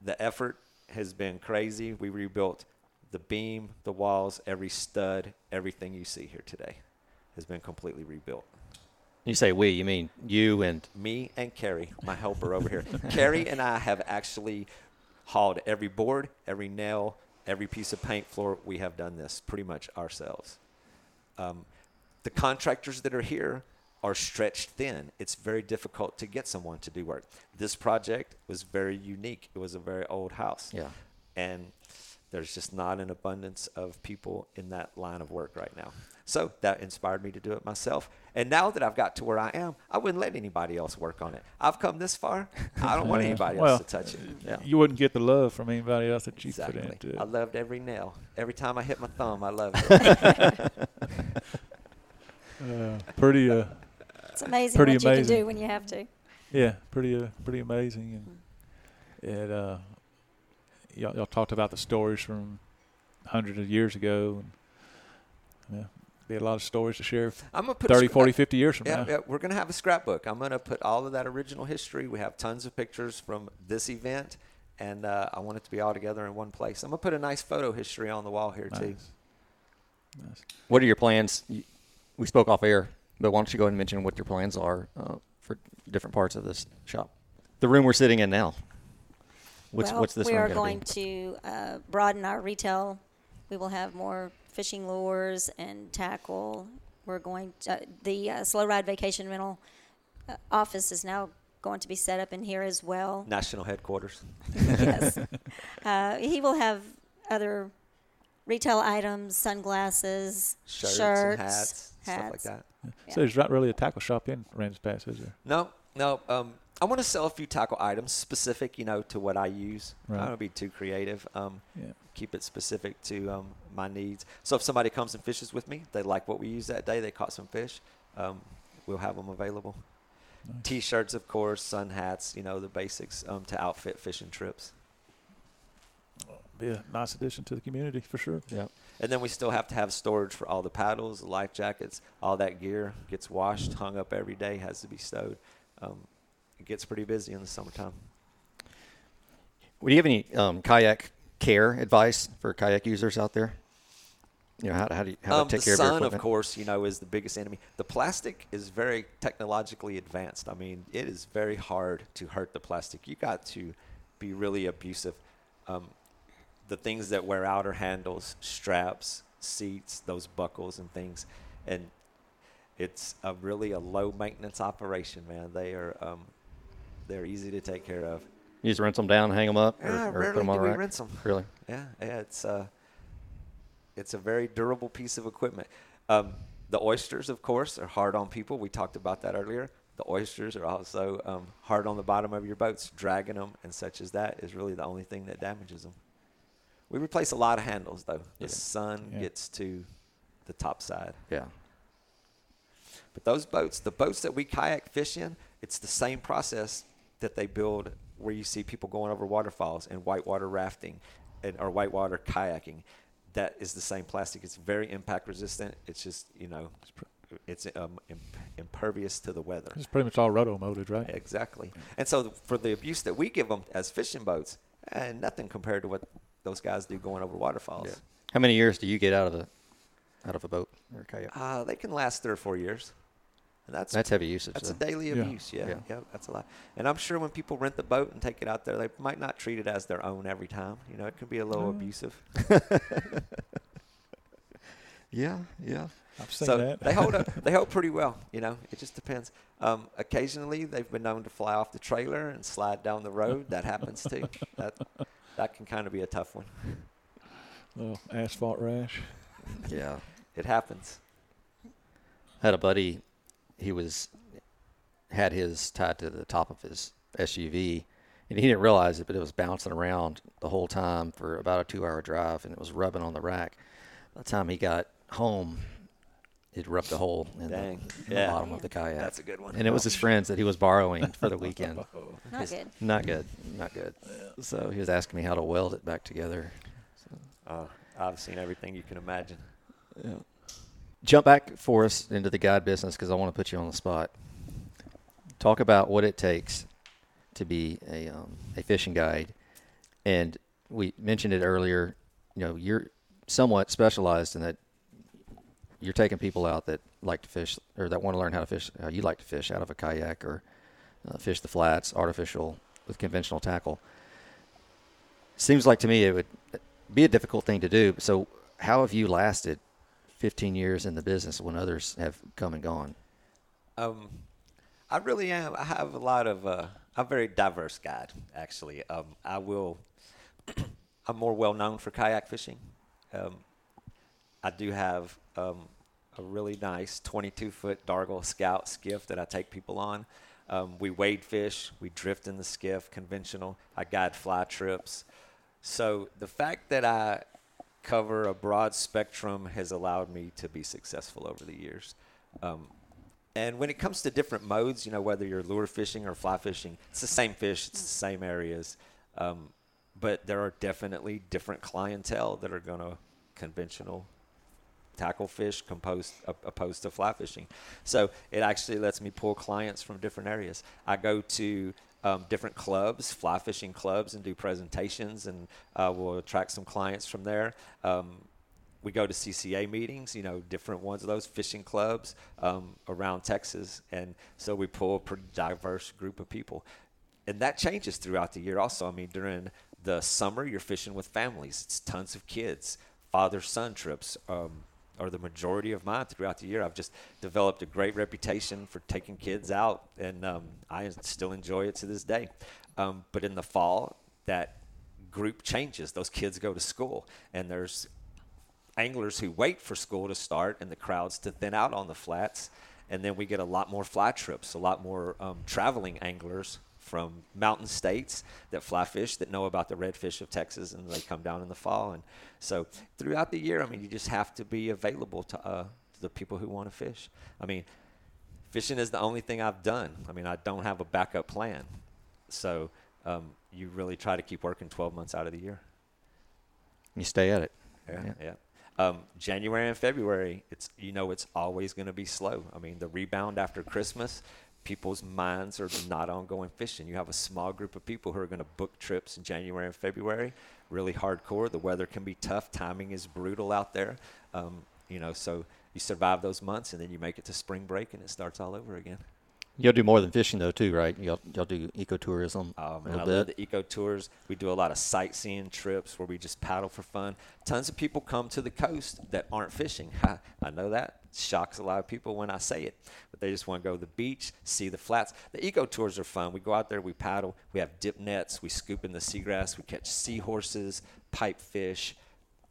the effort has been crazy. We rebuilt the beam, the walls, every stud, everything you see here today has been completely rebuilt. You say we, you mean you and? Me and Carrie, my helper over here. Carrie and I have actually hauled every board, every nail, every piece of paint floor. We have done this pretty much ourselves. Um, The contractors that are here are stretched thin. It's very difficult to get someone to do work. This project was very unique. It was a very old house. Yeah. And there's just not an abundance of people in that line of work right now. So that inspired me to do it myself. And now that I've got to where I am, I wouldn't let anybody else work on it. I've come this far. I don't want anybody well, else to touch it. Yeah. You wouldn't get the love from anybody else that you exactly. put into it. I loved every nail. Every time I hit my thumb, I loved it. Uh, pretty uh, it's amazing pretty what you amazing. Can do when you have to. Yeah, pretty uh, pretty amazing. And mm. it, uh, y'all, y'all talked about the stories from hundreds of years ago. And, yeah, be a lot of stories to share I'm gonna put thirty, forty, fifty years from yeah, now. Yeah, we're going to have a scrapbook. I'm going to put all of that original history. We have tons of pictures from this event, and uh, I want it to be all together in one place. I'm going to put a nice photo history on the wall here, nice. too. Nice. What are your plans? You, We spoke off air, but why don't you go ahead and mention what your plans are uh, for different parts of this shop? The room we're sitting in now. What's, well, what's this room? We are going be? to uh, broaden our retail. We will have more fishing lures and tackle. We're going to, uh, the uh, Slow Ride Vacation Rental uh, office is now going to be set up in here as well. National headquarters. Yes. Uh, he will have other retail items, sunglasses, shirts, shirts and hats. Stuff like that. Yeah. So there's not really a tackle shop in Rams Pass, is there? No, no. Um, I want to sell a few tackle items specific, you know, to what I use. Right. I don't want to be too creative. Um, yeah. Keep it specific to um, my needs. So if somebody comes and fishes with me, they like what we use that day, they caught some fish, um, we'll have them available. Nice. T-shirts, of course, sun hats, you know, the basics um, to outfit fishing trips. Be a nice addition to the community for sure. Yeah. And then we still have to have storage for all the paddles, the life jackets, all that gear gets washed, hung up every day, has to be stowed. Um, it gets pretty busy in the summertime. Well, do you have any um, kayak care advice for kayak users out there? You know, how, how do you how um, to take care of your equipment? The sun, of course, you know, is the biggest enemy. The plastic is very technologically advanced. I mean, it is very hard to hurt the plastic. You got to be really abusive. Um, the things that wear out are handles, straps, seats, those buckles and things. And it's a really a low-maintenance operation, man. They are um, they're easy to take care of. You just rinse them down, hang them up, yeah, or, or put them on a rack? Rarely do we rinse them. Really? Yeah, yeah it's, uh, it's a very durable piece of equipment. Um, the oysters, of course, are hard on people. We talked about that earlier. The oysters are also um, hard on the bottom of your boats. Dragging them and such as that is really the only thing that damages them. We replace a lot of handles, though. The yeah. sun yeah. gets to the top side. Yeah. But those boats, the boats that we kayak fish in, it's the same process that they build where you see people going over waterfalls and whitewater rafting and or whitewater kayaking. That is the same plastic. It's very impact resistant. It's just, you know, it's um, impervious to the weather. It's pretty much all roto-molded, right? Exactly. And so th- for the abuse that we give them as fishing boats, and nothing compared to what those guys do going over waterfalls. Yeah. How many years do you get out of the out of a boat or a kayak? Uh, they can last three or four years. And that's that's heavy usage. That's though. a daily yeah. abuse. Yeah, yeah, yeah, that's a lot. And I'm sure when people rent the boat and take it out there, they might not treat it as their own every time. You know, it can be a little mm. abusive. yeah, yeah. I've seen so that. they hold up. They hold pretty well. You know, it just depends. Um, occasionally, they've been known to fly off the trailer and slide down the road. That happens too. That, That can kind of be a tough one. Little asphalt rash. Yeah. It happens. Had a buddy, he was had his tied to the top of his S U V, and he didn't realize it, but it was bouncing around the whole time for about a two-hour drive, and it was rubbing on the rack. By the time he got home, it roughed a hole in Dang. the, yeah. the bottom of the kayak. That's a good one. And it was his friends that he was borrowing for the weekend. Not He's, good. Not good. Not good. Yeah. So he was asking me how to weld it back together. So. Uh, I've seen everything you can imagine. Yeah. Jump back for us into the guide business because I want to put you on the spot. Talk about what it takes to be a um, a fishing guide. And we mentioned it earlier. You know, you're somewhat specialized in that. You're taking people out that like to fish or that want to learn how to fish, how you like to fish out of a kayak or uh, fish the flats, artificial with conventional tackle. Seems like to me it would be a difficult thing to do. So how have you lasted fifteen years in the business when others have come and gone? Um, I really am. I have a lot of, uh, I'm a very diverse guide, actually. Um, I will, I'm more well known for kayak fishing. Um, I do have um, a really nice twenty-two foot Dargle Scout skiff that I take people on. Um, we wade fish, we drift in the skiff, conventional. I guide fly trips. So the fact that I cover a broad spectrum has allowed me to be successful over the years. Um, and when it comes to different modes, you know, whether you're lure fishing or fly fishing, it's the same fish, it's the same areas. Um, but there are definitely different clientele that are going to conventional tackle fish composed uh, opposed to fly fishing. So it actually lets me pull clients from different areas. I go to um, different clubs, fly fishing clubs, and do presentations, and uh, we'll attract some clients from there. Um, we go to C C A meetings, you know, different ones of those fishing clubs um, around Texas. And so we pull a pretty diverse group of people. And that changes throughout the year also. I mean, during the summer, you're fishing with families. It's tons of kids. Father-son trips um, are the majority of mine throughout the year. I've just developed a great reputation for taking kids out, and um, I still enjoy it to this day. Um, but in the fall, that group changes. Those kids go to school, and there's anglers who wait for school to start and the crowds to thin out on the flats, and then we get a lot more fly trips, a lot more um, traveling anglers from mountain states that fly fish that know about the redfish of Texas, and they come down in the fall. And so throughout the year, I mean, you just have to be available to, uh, to the people who want to fish. I mean, fishing is the only thing I've done. I mean, I don't have a backup plan. So um, you really try to keep working twelve months out of the year. You stay at it. Yeah, yeah. yeah. Um, January and February, it's you know, it's always going to be slow. I mean, the rebound after Christmas, people's minds are not on going fishing. You have a small group of people who are going to book trips in January and February, really hardcore. The weather can be tough. Timing is brutal out there. Um, you know, so you survive those months, and then you make it to spring break, and it starts all over again. You'll do more than fishing, though, too, right? Y'all, y'all do ecotourism oh, man, a little I bit. I love the ecotours. We do a lot of sightseeing trips where we just paddle for fun. Tons of people come to the coast that aren't fishing. I, I know that shocks a lot of people when I say it, but they just want to go to the beach, see the flats. The ecotours are fun. We go out there, we paddle, we have dip nets, we scoop in the seagrass, we catch seahorses, pipefish,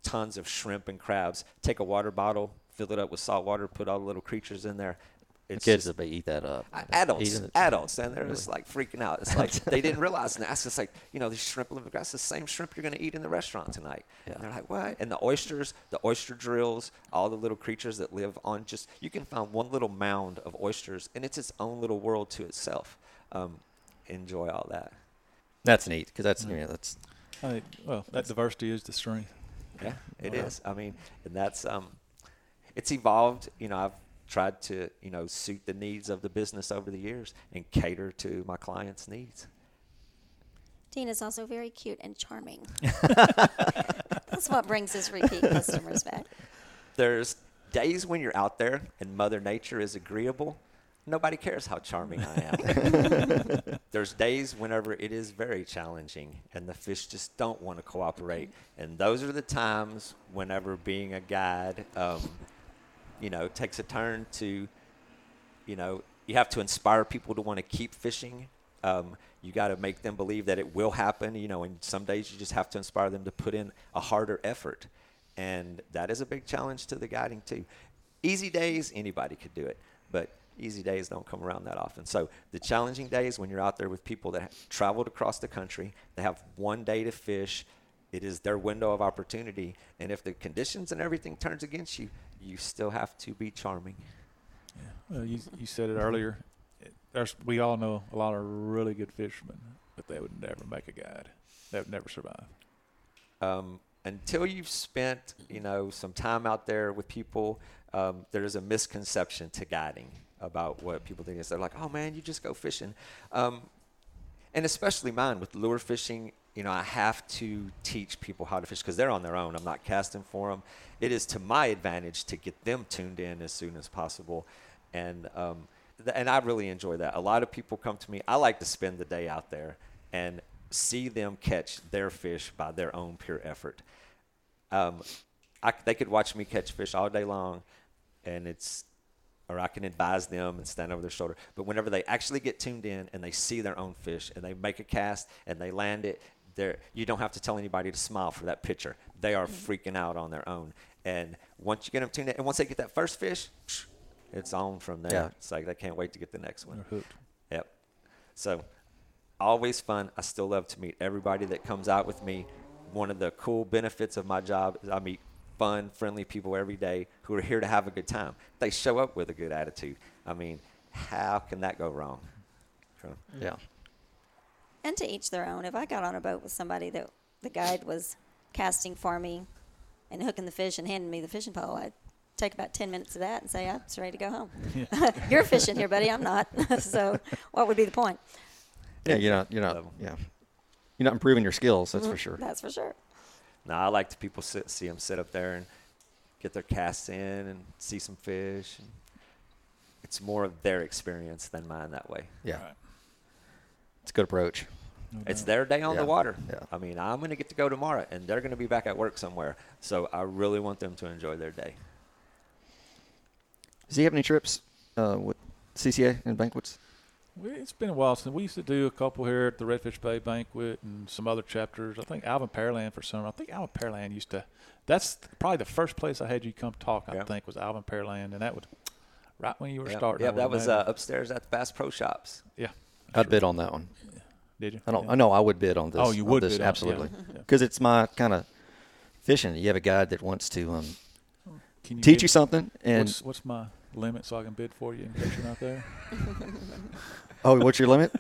tons of shrimp and crabs. Take a water bottle, fill it up with salt water, put all the little creatures in there. It's the kids just, that they eat that up. Adults, adults, and they're really? just like freaking out. It's like they didn't realize. And that's just like, you know, the shrimp living grass, the same shrimp you're going to eat in the restaurant tonight. Yeah. And they're like, what? And the oysters, the oyster drills, all the little creatures that live on just, you can find one little mound of oysters, and it's its own little world to itself. Um, enjoy all that. That's neat because that's, yeah. you know, that's. I mean, well, that diversity is the strength. Yeah, it wow. is. I mean, and that's, um, it's evolved. You know, I've tried to, you know, suit the needs of the business over the years and cater to my clients' needs. Tina's also very cute and charming. That's what brings us repeat customers back. There's days when you're out there and Mother Nature is agreeable. Nobody cares how charming I am. There's days whenever it is very challenging and the fish just don't want to cooperate. And those are the times whenever being a guide, um, you know, takes a turn to, you know, you have to inspire people to want to keep fishing. Um, you got to make them believe that it will happen, you know, and some days you just have to inspire them to put in a harder effort. And that is a big challenge to the guiding too. Easy days, anybody could do it, but easy days don't come around that often. So the challenging days when you're out there with people that have traveled across the country, they have one day to fish, It is their window of opportunity. And if the conditions and everything turns against you, you still have to be charming. Yeah. Well, you, you said it earlier. There's, we all know a lot of really good fishermen, but they would never make a guide. They would never survive. Um, until you've spent, you know, some time out there with people, um, there is a misconception to guiding about what people think is. They're like, oh, man, you just go fishing. Um, and especially mine with lure fishing, you know, I have to teach people how to fish because they're on their own. I'm not casting for them. It is to my advantage to get them tuned in as soon as possible. And um, th- and I really enjoy that. A lot of people come to me. I like to spend the day out there and see them catch their fish by their own pure effort. Um, I, they could watch me catch fish all day long, and it's, or I can advise them and stand over their shoulder. But whenever they actually get tuned in and they see their own fish and they make a cast and they land it, there you don't have to tell anybody to smile for that picture. They are freaking out on their own. And once you get them tuned in, and once they get that first fish, it's on from there. Yeah. It's like they can't wait to get the next one. They're hooked. Yep. So always fun. I still love to meet everybody that comes out with me. One of the cool benefits of my job is I meet fun, friendly people every day who are here to have a good time. They show up with a good attitude. I mean, how can that go wrong? Yeah. And to each their own. If I got on a boat with somebody that the guide was casting for me and hooking the fish and handing me the fishing pole, I'd take about ten minutes of that and say, I'm just ready to go home. Yeah. You're fishing here, buddy. I'm not. So what would be the point? Yeah, you're not, you're not, yeah. You're not improving your skills, that's for sure. That's for sure. No, I like to people sit, see them sit up there and get their casts in and see some fish. And it's more of their experience than mine that way. Yeah. Right. It's a good approach. No it's doubt. Their day on yeah. the water. Yeah. I mean, I'm going to get to go tomorrow, and they're going to be back at work somewhere. So I really want them to enjoy their day. Does he have any trips uh, with C C A and banquets? It's been a while since we used to do a couple here at the Redfish Bay banquet and some other chapters. I think Alvin Pearland for summer. I think Alvin Pearland used to. That's probably the first place I had you come talk. I yeah. think was Alvin Pearland, and that was right when you were yeah. starting. Yeah, that was uh, upstairs at the Bass Pro Shops. Yeah, I sure. bid on that one. Yeah. Did you? I don't. I yeah. know I would bid on this. Oh, you would this, bid absolutely because yeah. yeah. it's my kind of fishing. You have a guide that wants to um, Can you teach bid? You something, and what's, what's my limit so I can bid for you in case you're not there? Oh, what's your limit?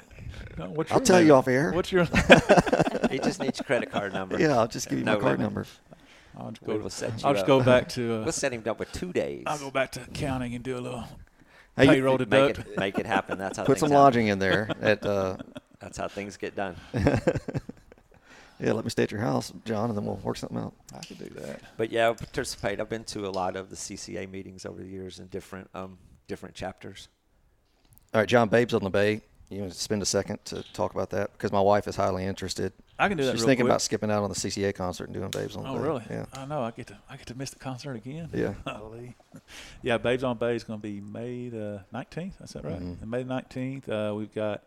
No, what's your I'll tell limit? You off air. What's your limit? He just needs your credit card number. Yeah, I'll just give you no my limit. Card number. I'll just go, we'll to, I'll just go back to uh, – We'll set him up with two days. I'll go back to accounting and do a little hey, payroll to make it, make it happen. That's how Put some happen. Lodging in there. At, uh, that's how things get done. Yeah, let me stay at your house, John, and then we'll work something out. I can do that. But, yeah, I participate. I've been to a lot of the C C A meetings over the years in different um, different chapters. All right, John, Babes on the Bay. You want to spend a second to talk about that? Because my wife is highly interested. I can do that real quick. She's thinking about skipping out on the C C A concert and doing Babes on the Bay. Oh, really? Yeah. I know. I get to I get to miss the concert again. Yeah. Yeah, Babes on Bay is going to be May the nineteenth. Is that right? Mm-hmm. May the nineteenth, uh, we've got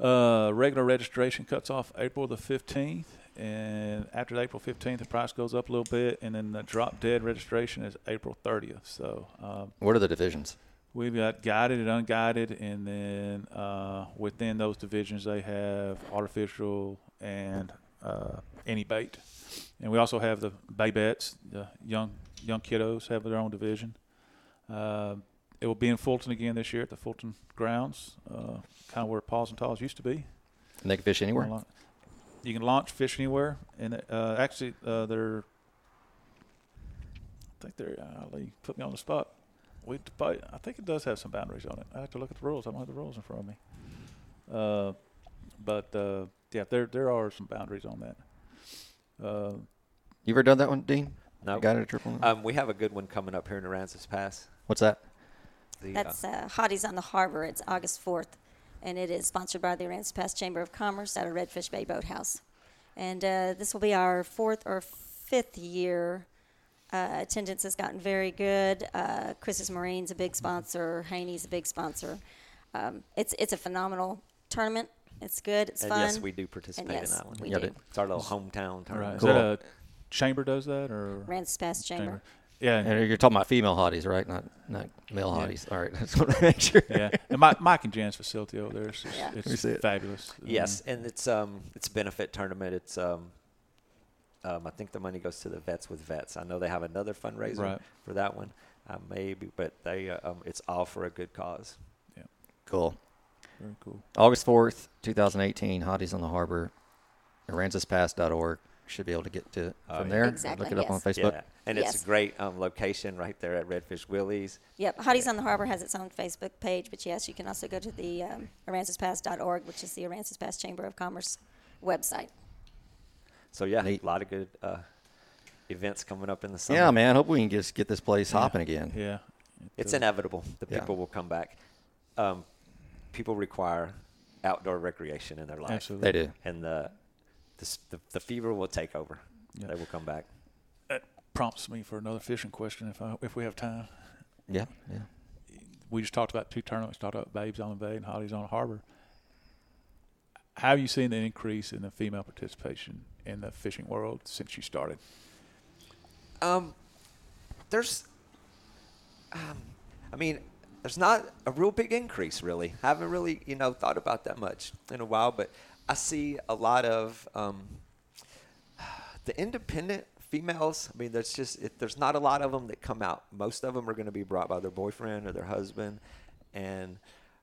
uh, regular registration cuts off April the fifteenth. And after April fifteenth, the price goes up a little bit. And then the drop dead registration is April thirtieth. So, um, what are the divisions? We've got guided and unguided, and then uh, within those divisions, they have artificial and uh, any bait. And we also have the babettes, the young young kiddos have their own division. Uh, it will be in Fulton again this year at the Fulton grounds, uh, kind of where Paws and Taws used to be. And they can fish anywhere? You can launch fish anywhere. And uh, actually, uh, they're – I think they're uh, – put me on the spot. We, I think it does have some boundaries on it. I have to look at the rules. I don't have the rules in front of me. Uh, but, uh, yeah, there there are some boundaries on that. Uh, you ever done that one, Dean? No. Got it a triple? Um, we have a good one coming up here in Aransas Pass. What's that? The, That's uh, Hotties on the Harbor. It's August fourth, and it is sponsored by the Aransas Pass Chamber of Commerce out of Redfish Bay Boathouse. And uh, this will be our fourth or fifth year. Uh, attendance has gotten very good. Uh, Chris's Marine's a big sponsor. Haney's a big sponsor. Um, it's it's a phenomenal tournament. It's good. It's and fun. Yes, we do participate yes, in that one. We yeah, do. It's our little hometown tournament. Right. Cool. Is that a chamber does that or Rance Pass Chamber. chamber. Yeah, and you're talking about female hotties, right? Not not male hotties. Yeah. All right, that's what I make sure. Yeah, and my, Mike and Jan's facility over there is yeah. it's fabulous. Yes, um, and it's um it's benefit tournament. It's um. Um, I think the money goes to the Vets with Vets. I know they have another fundraiser right. for that one, uh, maybe, but they uh, um, it's all for a good cause. Yeah, cool. Very cool. August fourth, twenty eighteen, Hotties on the Harbor, aransas pass dot org. Should be able to get to it from oh, yeah. there. Exactly. Look it yes. up on Facebook. Yeah. And yes. it's a great um, location right there at Redfish Willie's. Yep. Hotties on the Harbor has its own Facebook page, but yes, you can also go to the um, aransas pass dot org, which is the Aransas Pass Chamber of Commerce website. So, yeah, Neat. a lot of good uh, events coming up in the summer. Yeah, man. Hope we can just get this place yeah. hopping again. Yeah. It's uh, inevitable. The yeah. people will come back. Um, people require outdoor recreation in their life. Absolutely. They do. And the the, the, the fever will take over. Yeah. They will come back. That prompts me for another fishing question if I, if we have time. Yeah. yeah. We just talked about two tournaments, talked about Babes on the Bay and Hotties on the Harbor. How have you seen the increase in the female participation in the fishing world since you started? Um, there's, um, I mean, there's not a real big increase, really. I haven't really, you know, thought about that much in a while, but I see a lot of um, the independent females. I mean, there's just, it, there's not a lot of them that come out. Most of them are going to be brought by their boyfriend or their husband, and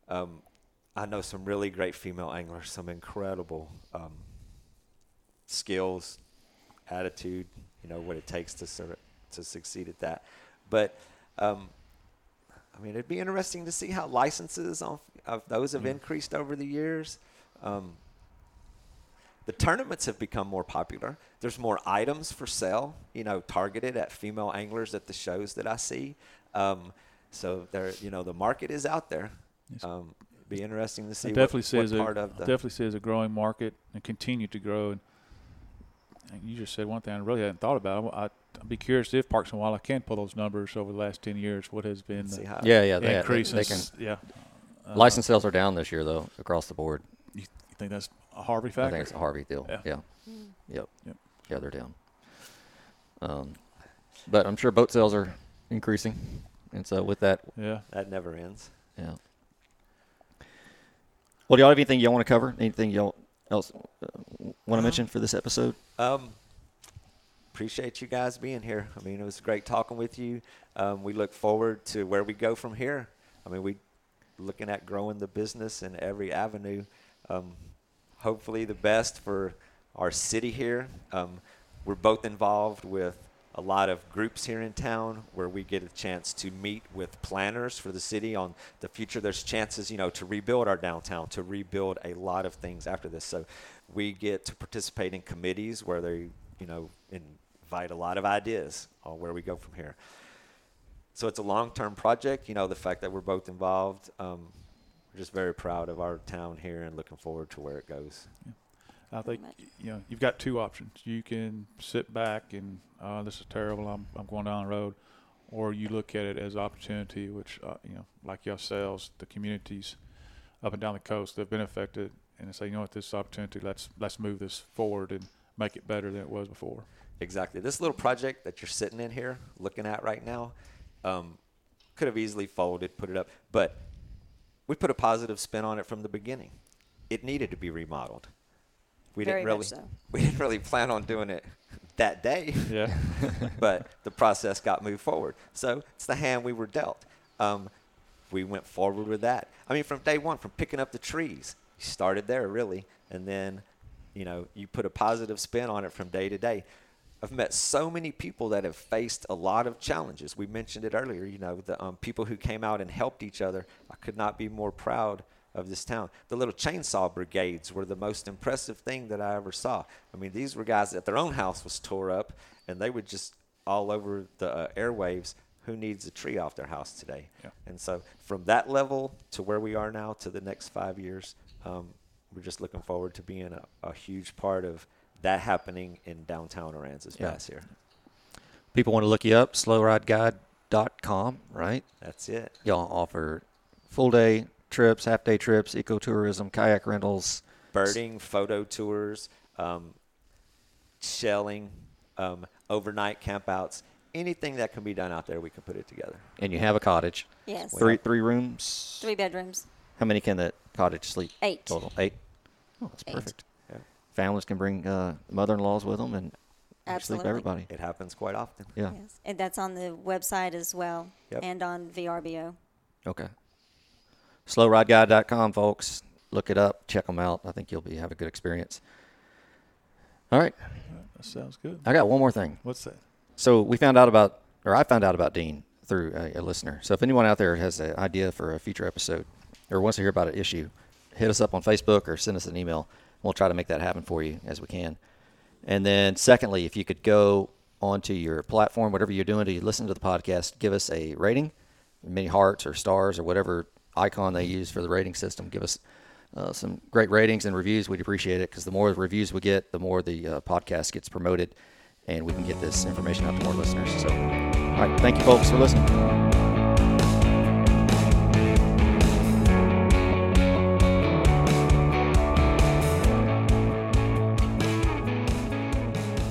um I know some really great female anglers, some incredible um, skills, attitude, you know, what it takes to sort of, to succeed at that. But, um, I mean, it'd be interesting to see how licenses on of those have mm. increased over the years. Um, the tournaments have become more popular. There's more items for sale, you know, targeted at female anglers at the shows that I see. Um, so, there, you know, the market is out there. Yes. Um, be interesting to see what, definitely what part a, of the definitely sees a growing market and continue to grow. And, and you just said one thing I really hadn't thought about. I, I'd be curious if Parks and Wildlife can pull those numbers over the last ten years. What has been the yeah yeah they, increases? They, they can, yeah, uh, license sales are down this year though across the board. You, you think that's a Harvey factor? I think it's a Harvey deal. Yeah. yeah. Mm. Yep. Yep. Yeah, they're down. Um, but I'm sure boat sales are increasing, and so with that, yeah, that never ends. Yeah. Well, do y'all have anything y'all want to cover? Anything y'all else uh, want to mention for this episode? Um, appreciate you guys being here. I mean, it was great talking with you. Um, we look forward to where we go from here. I mean, we looking at growing the business in every avenue. Um, hopefully the best for our city here. Um, we're both involved with a lot of groups here in town where we get a chance to meet with planners for the city on the future. There's chances, you know, to rebuild our downtown, to rebuild a lot of things after this. So we get to participate in committees where they, you know, invite a lot of ideas on where we go from here. So it's a long-term project. You know, the fact that we're both involved, um, we're just very proud of our town here and looking forward to where it goes. Yeah. I think you know you've got two options. You can sit back and oh, this is terrible. I'm I'm going down the road, or you look at it as opportunity, which uh, you know, like yourselves, the communities up and down the coast that have been affected, and say, you know what, this is opportunity. Let's let's move this forward and make it better than it was before. Exactly. This little project that you're sitting in here looking at right now, um, could have easily folded, put it up, but we put a positive spin on it from the beginning. It needed to be remodeled. We Very didn't really, so. we didn't really plan on doing it that day. Yeah. But the process got moved forward. So it's the hand we were dealt. Um, we went forward with that. I mean, from day one, from picking up the trees, you started there really, and then, you know, you put a positive spin on it from day to day. I've met so many people that have faced a lot of challenges. We mentioned it earlier. You know, the um, people who came out and helped each other. I could not be more proud of this town. The little chainsaw brigades were the most impressive thing that I ever saw. I mean, these were guys that their own house was tore up, and they were just all over the uh, airwaves. Who needs a tree off their house today? Yeah. And so from that level to where we are now to the next five years, um, we're just looking forward to being a, a huge part of that happening in downtown Aransas yeah. Pass here. People want to look you up, slow ride guide dot com, right? That's it. Y'all offer full day trips, half-day trips, ecotourism, kayak rentals. Birding, photo tours, um, shelling, um, overnight campouts, anything that can be done out there, we can put it together. And you have a cottage. Yes. Three three rooms? Three bedrooms. How many can that cottage sleep? Eight. Total? Eight? Oh, that's Eight. perfect. Yeah. Families can bring uh, mother-in-laws with them and Absolutely. Sleep everybody. It happens quite often. Yeah. Yes. And that's on the website as well, yep. And on V R B O. Okay. slow ride guide dot com, folks. Look it up. Check them out. I think you'll be have a good experience. All right. That sounds good. I got one more thing. What's that? So we found out about, or I found out about Dean through a, a listener. So if anyone out there has an idea for a future episode or wants to hear about an issue, hit us up on Facebook or send us an email. We'll try to make that happen for you as we can. And then secondly, if you could go onto your platform, whatever you're doing to listen to the podcast, give us a rating, many hearts or stars or whatever icon they use for the rating system. Give us uh, some great ratings and reviews. We'd appreciate it because the more reviews we get, the more the uh, podcast gets promoted and we can get this information out to more listeners. So, all right, thank you folks for listening.